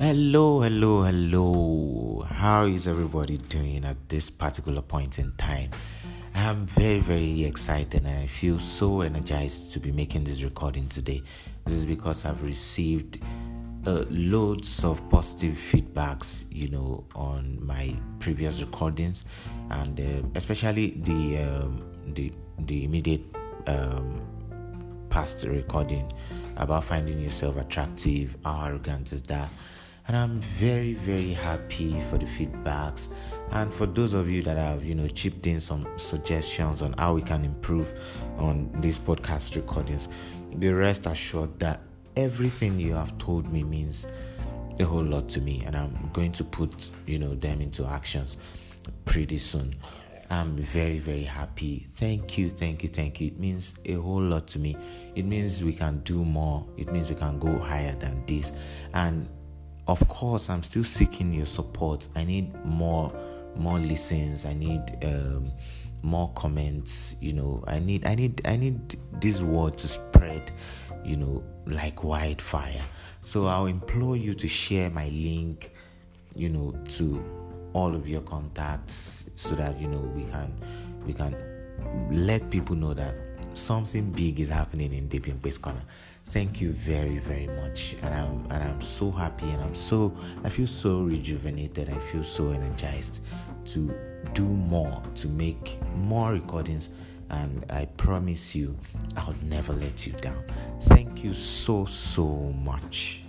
Hello, how is everybody doing at this particular point in time? I'm very excited, and I feel so energized to be making this recording today. This is because I've received loads of positive feedbacks, on my previous recordings, and especially the immediate past recording about finding yourself attractive. How arrogant is that? And I'm very happy for the feedbacks, and for those of you that have chipped in some suggestions on how we can improve on these podcast recordings. The rest assured that everything you have told me means a whole lot to me, and I'm going to put them into actions pretty soon. I'm very happy. Thank you. It means a whole lot to me. It means we can do more. It means we can go higher than this. And of course, I'm still seeking your support. I need more listens. I need more comments. I need this word to spread, like wildfire. So I'll implore you to share my link, to all of your contacts, so that we can let people know that something big is happening in Debian Base Corner. Thank you very much, and I'm so happy, and I feel so rejuvenated. I feel so energized to do more, to make more recordings, and I promise you, I'll never let you down. Thank you so much.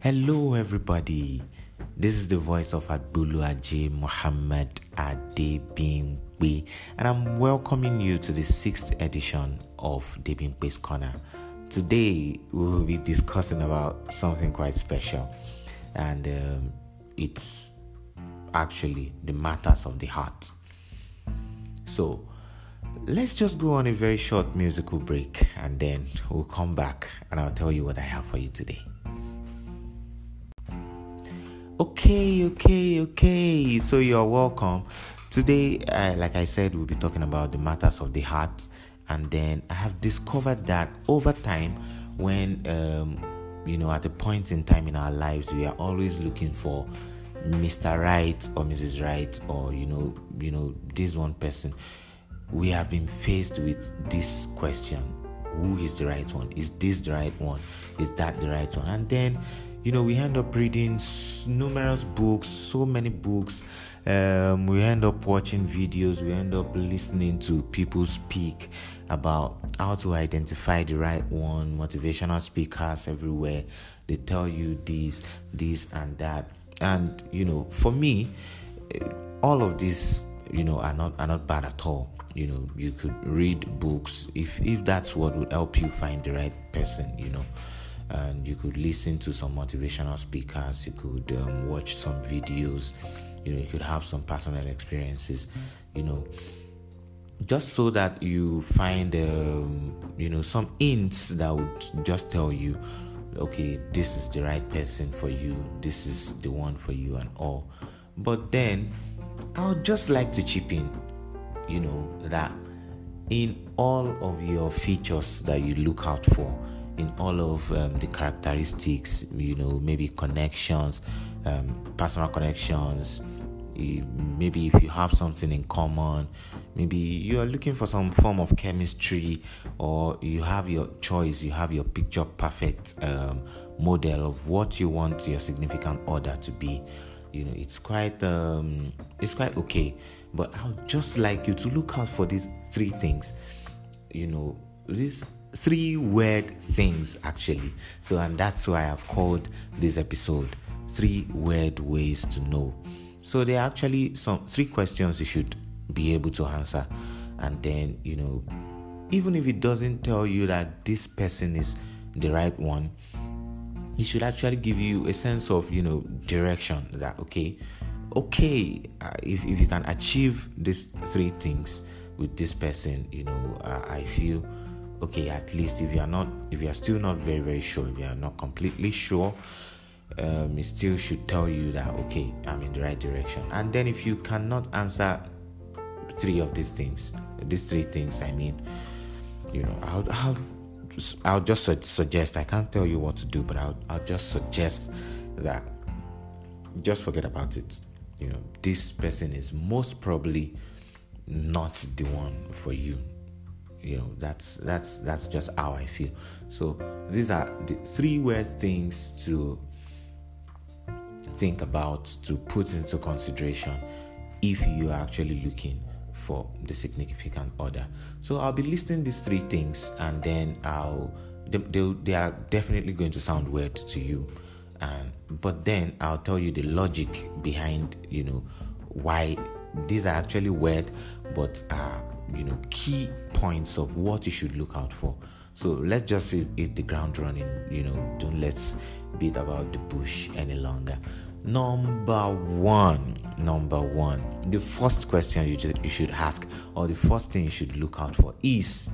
Hello, everybody. This is the voice of Aboulu Ajay Mohammed Adé, and I'm welcoming you to the 6th edition of Debian Base Corner. Today, we will be discussing about something quite special, and it's actually the matters of the heart. So, let's just go on a very short musical break, and then we'll come back and I'll tell you what I have for you today. Okay. So you're welcome. Today, like I said, we'll be talking about the matters of the heart. And then I have discovered that over time, when, at a point in time in our lives, we are always looking for Mr. Right or Mrs. Right, or, this one person. We have been faced with this question. Who is the right one? Is this the right one? Is that the right one? And then, we end up reading numerous books, so many books. We end up watching videos. We end up listening to people speak about how to identify the right one. Motivational speakers everywhere. They tell you this, and that. And, for me, all of these, are not bad at all. You could read books if that's what would help you find the right person, And you could listen to some motivational speakers. You could watch some videos. You could have some personal experiences. Just so that you find some hints that would just tell you, okay, this is the right person for you. This is the one for you, and all. But then, I would just like to chip in, that in all of your features that you look out for, in all of the characteristics, maybe connections, personal connections, maybe if you have something in common, maybe you are looking for some form of chemistry, or you have your choice, you have your picture perfect model of what you want your significant other to be. It's quite okay, but I would just like you to look out for these three things, these three weird things, actually. So, and that's why I've called this episode 3 Weird Ways to Know. So there are actually some 3 questions you should be able to answer, and then, even if it doesn't tell you that this person is the right one, it should actually give you a sense of, direction, that if you can achieve these 3 things with this person, I feel okay. At least if you are still not very sure, if you are not completely sure, it still should tell you that, okay, I'm in the right direction. And then if you cannot answer 3 of these things, I would I'll just suggest. I can't tell you what to do, but I'll just suggest that just forget about it. You know, this person is most probably not the one for you. You know, that's just how I feel. So these are the three weird things to think about, to put into consideration if you are actually looking for the significant other. So I'll be listing these three things, and then they are definitely going to sound weird to you, but then I'll tell you the logic behind, you know, why these are actually weird, but you know, key points of what you should look out for. So let's just hit the ground running. You know, don't let's beat about the bush any longer. Number one, the first question you should ask, or the first thing you should look out for, is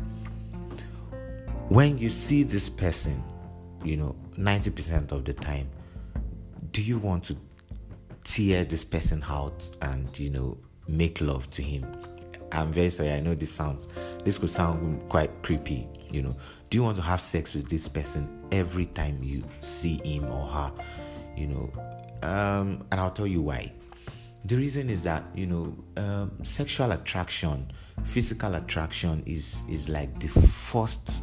when you see this person, you know, 90% of the time, do you want to tear this person out and, you know, make love to him? I'm very sorry, I know this could sound quite creepy, you know. Do you want to have sex with this person every time you see him or her? You know, and I'll tell you why. The reason is that, you know, sexual attraction, physical attraction is like the first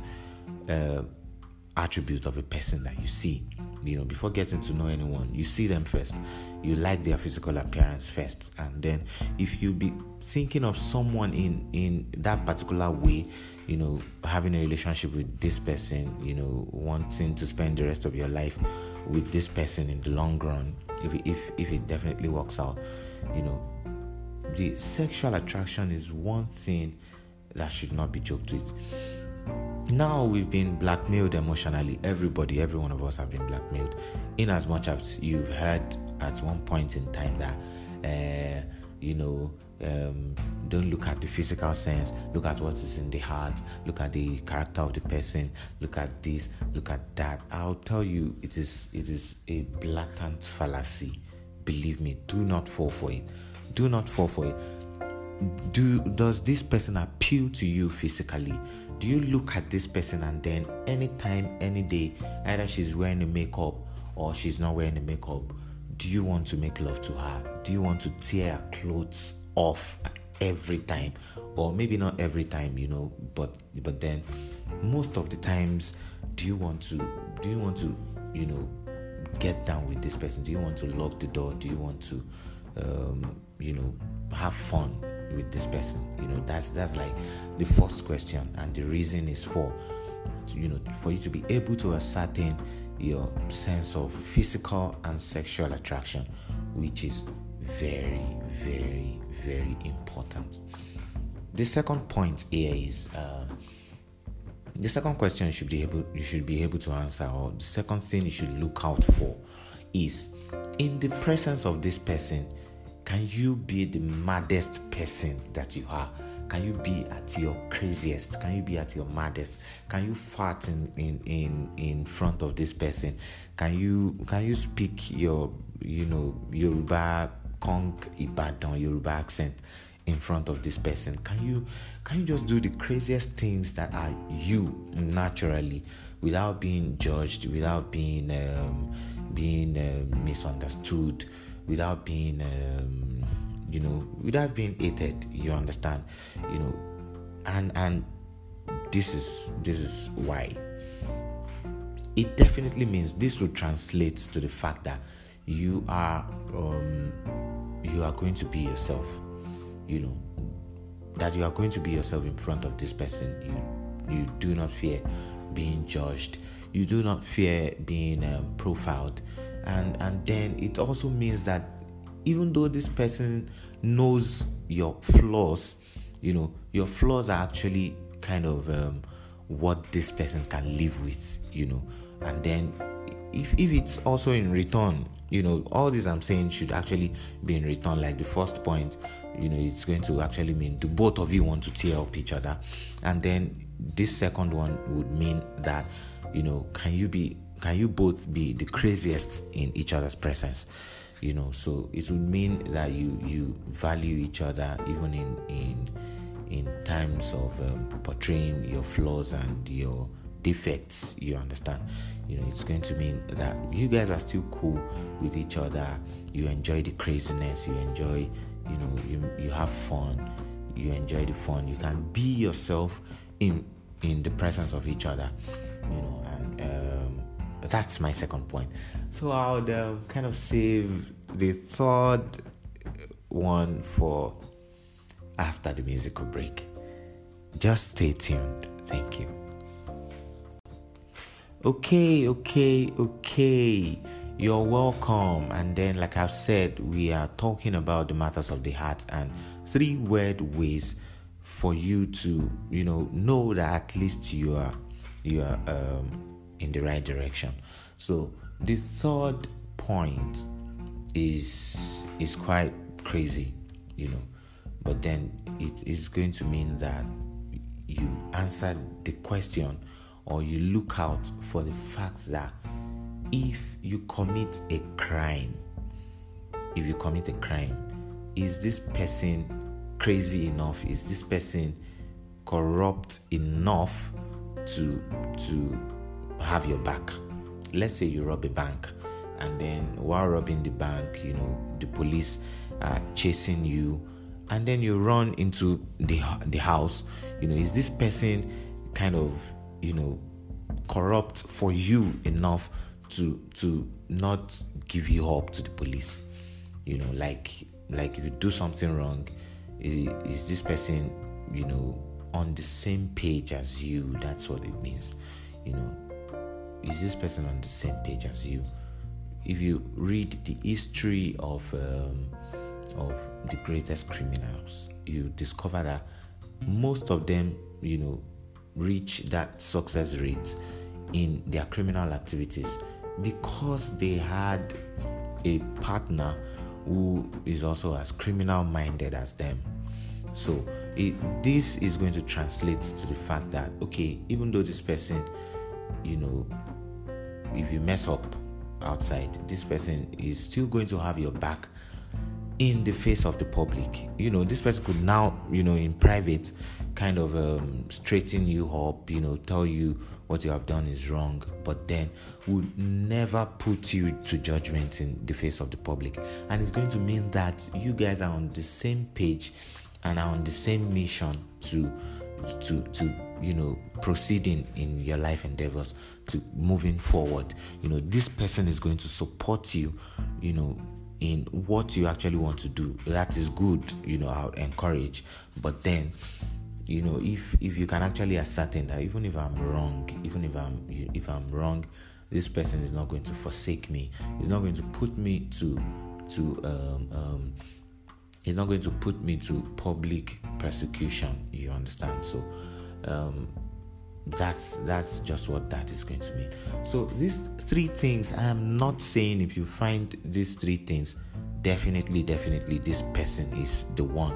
attribute of a person that you see. You know, before getting to know anyone, you see them first. You like their physical appearance first, and then if you be thinking of someone in that particular way, you know, having a relationship with this person, you know, wanting to spend the rest of your life with this person in the long run, if it definitely works out, you know, the sexual attraction is one thing that should not be joked with. Now we've been blackmailed emotionally. Every one of us have been blackmailed, in as much as you've heard at one point in time that you know, don't look at the physical sense, look at what is in the heart, look at the character of the person, look at this, look at that. I'll tell you, it is a blatant fallacy. Believe me, do not fall for it. Does this person appeal to you physically? Do you look at this person and then anytime, any day, either she's wearing the makeup or she's not wearing the makeup, do you want to make love to her? Do you want to tear her clothes off every time? Or maybe not every time, you know, but then most of the times, do you want to, you know, get down with this person? Do you want to lock the door? Do you want to you know, have fun with this person? You know, that's like the first question, and the reason is for, you know, for you to be able to ascertain your sense of physical and sexual attraction, which is very, very, very important. The second point here is the second question you should be able to answer, or the second thing you should look out for, is in the presence of this person, can you be the maddest person that you are? Can you be at your craziest? Can you be at your maddest? Can you fart in front of this person? Can you speak your, you know, Yoruba Kong Ibadan, Yoruba accent in front of this person? Can you just do the craziest things that are you naturally, without being judged, without being misunderstood, without being you know, without being hated? You understand? You know, and this is why it definitely means, this will translate to the fact that you are going to be yourself. You know, that you are going to be yourself in front of this person. You do not fear being judged. You do not fear being profiled. And then it also means that even though this person knows your flaws, you know, your flaws are actually kind of what this person can live with, you know. And then if it's also in return, you know, all this I'm saying should actually be in return. Like the first point, you know, it's going to actually mean, do both of you want to tear up each other? And then this second one would mean that, you know, can you both be the craziest in each other's presence? You know, so it would mean that you value each other even in times of portraying your flaws and your defects, you understand? You know, it's going to mean that you guys are still cool with each other. You enjoy the craziness, you enjoy, you know, you have fun, you enjoy the fun. You can be yourself in the presence of each other, you know, and that's my second point. So I would kind of save the third one for after the musical break. Just stay tuned. Thank you. Okay. You're welcome. And then, like I've said, we are talking about the matters of the heart and 3-word ways for you to, you know that at least you are in the right direction. So the third point is quite crazy, you know, but then it is going to mean that you answer the question, or you look out for the fact that if you commit a crime, is this person crazy enough? Is this person corrupt enough to have your back? Let's say you rob a bank, and then while robbing the bank, you know, the police are chasing you, and then you run into the house. You know, is this person kind of, you know, corrupt for you enough to not give you up to the police? You know, like if you do something wrong, is this person, you know, on the same page as you? That's what it means. You know, is this person on the same page as you? If you read the history of the greatest criminals, you discover that most of them, you know, reach that success rate in their criminal activities because they had a partner who is also as criminal minded as them. So this is going to translate to the fact that, okay, even though this person, you know, if you mess up outside, this person is still going to have your back in the face of the public. You know, this person could now, you know, in private, kind of straighten you up, you know, tell you what you have done is wrong, but then would never put you to judgment in the face of the public. And it's going to mean that you guys are on the same page and are on the same mission to you know, proceeding in your life endeavors, to moving forward. You know, this person is going to support you, you know, in what you actually want to do. That is good, you know, I would encourage. But then, you know, if you can actually ascertain that even if I'm wrong, this person is not going to forsake me. He's not going to put me to public persecution. You understand? So that's just what that is going to mean. So these three things, I am not saying if you find these three things, definitely this person is the one.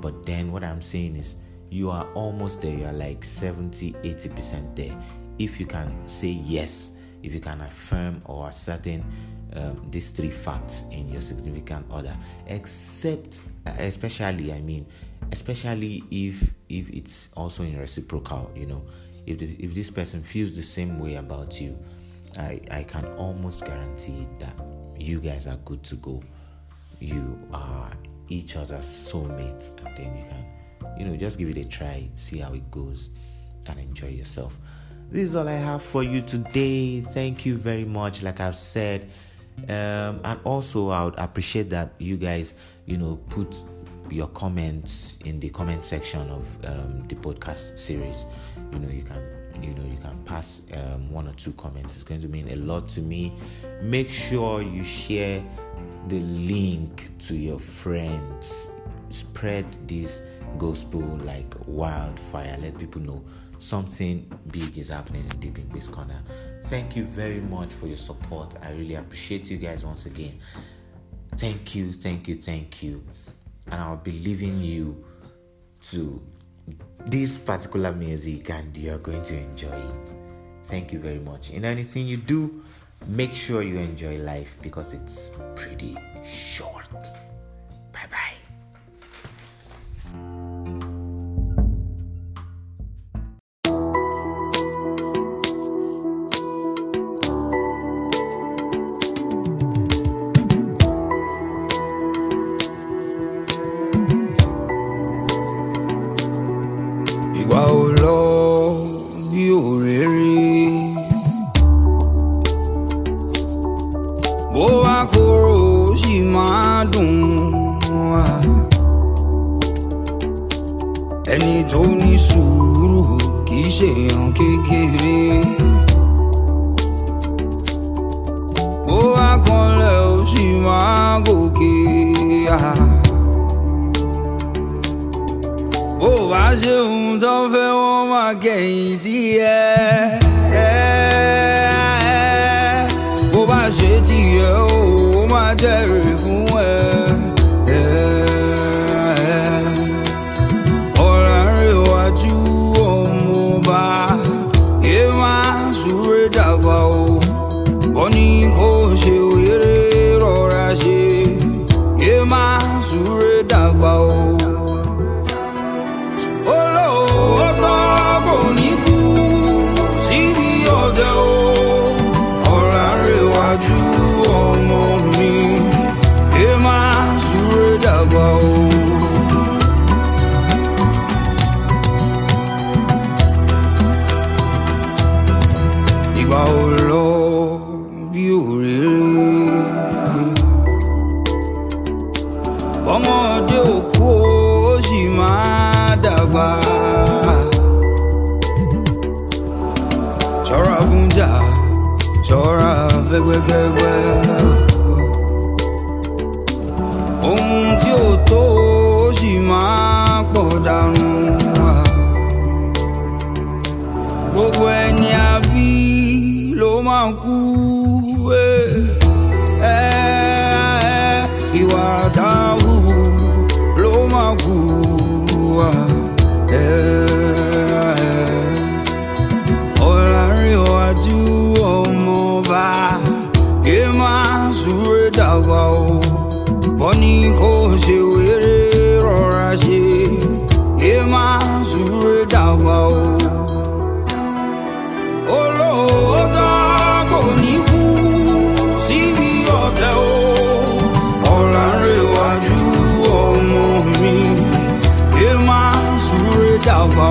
But then what I'm saying is you are almost there. You are like 70-80% there. If you can say yes, if you can affirm or ascertain these three facts in your significant other, especially if it's also in reciprocal. You know, if this person feels the same way about you, I can almost guarantee that you guys are good to go. You are each other's soulmates, and then you can, you know, just give it a try, see how it goes, and enjoy yourself. This is all I have for you today. Thank you very much, like I've said. And also, I would appreciate that you guys, you know, put your comments in the comment section of the podcast series. You know, you can pass one or two comments. It's going to mean a lot to me. Make sure you share the link to your friends. Spread this gospel like wildfire. Let people know something big is happening in Debian Base Corner. Thank you very much for your support. I really appreciate you guys once again. Thank you. And I'll be leaving you to this particular music, and you're going to enjoy it. Thank you very much. In anything you do, make sure you enjoy life, because it's pretty short. Bye-bye. orere Bo wa koro si ma dun wa Eni to ni suru ki se yan kekere Bo wa kole o si ma goke ya Oh, why should you don't feel all my gains? Yeah, yeah. Oh, why should you all my terrible? Yeah, all I want you on mobile. Yeah, my sweet dog. Bonnie, go she will or I she. Yeah, my sweet dog. Chora vegwe kegwe Om tio to shima kodanu Gogwe ni abi lo manku Iwa tahu lo manku Bonnie goes away, or I say, Emma, Zuru Dago. Oh, Lord, see me or the all I reward you, oh, mommy, Emma, Zuru Dago.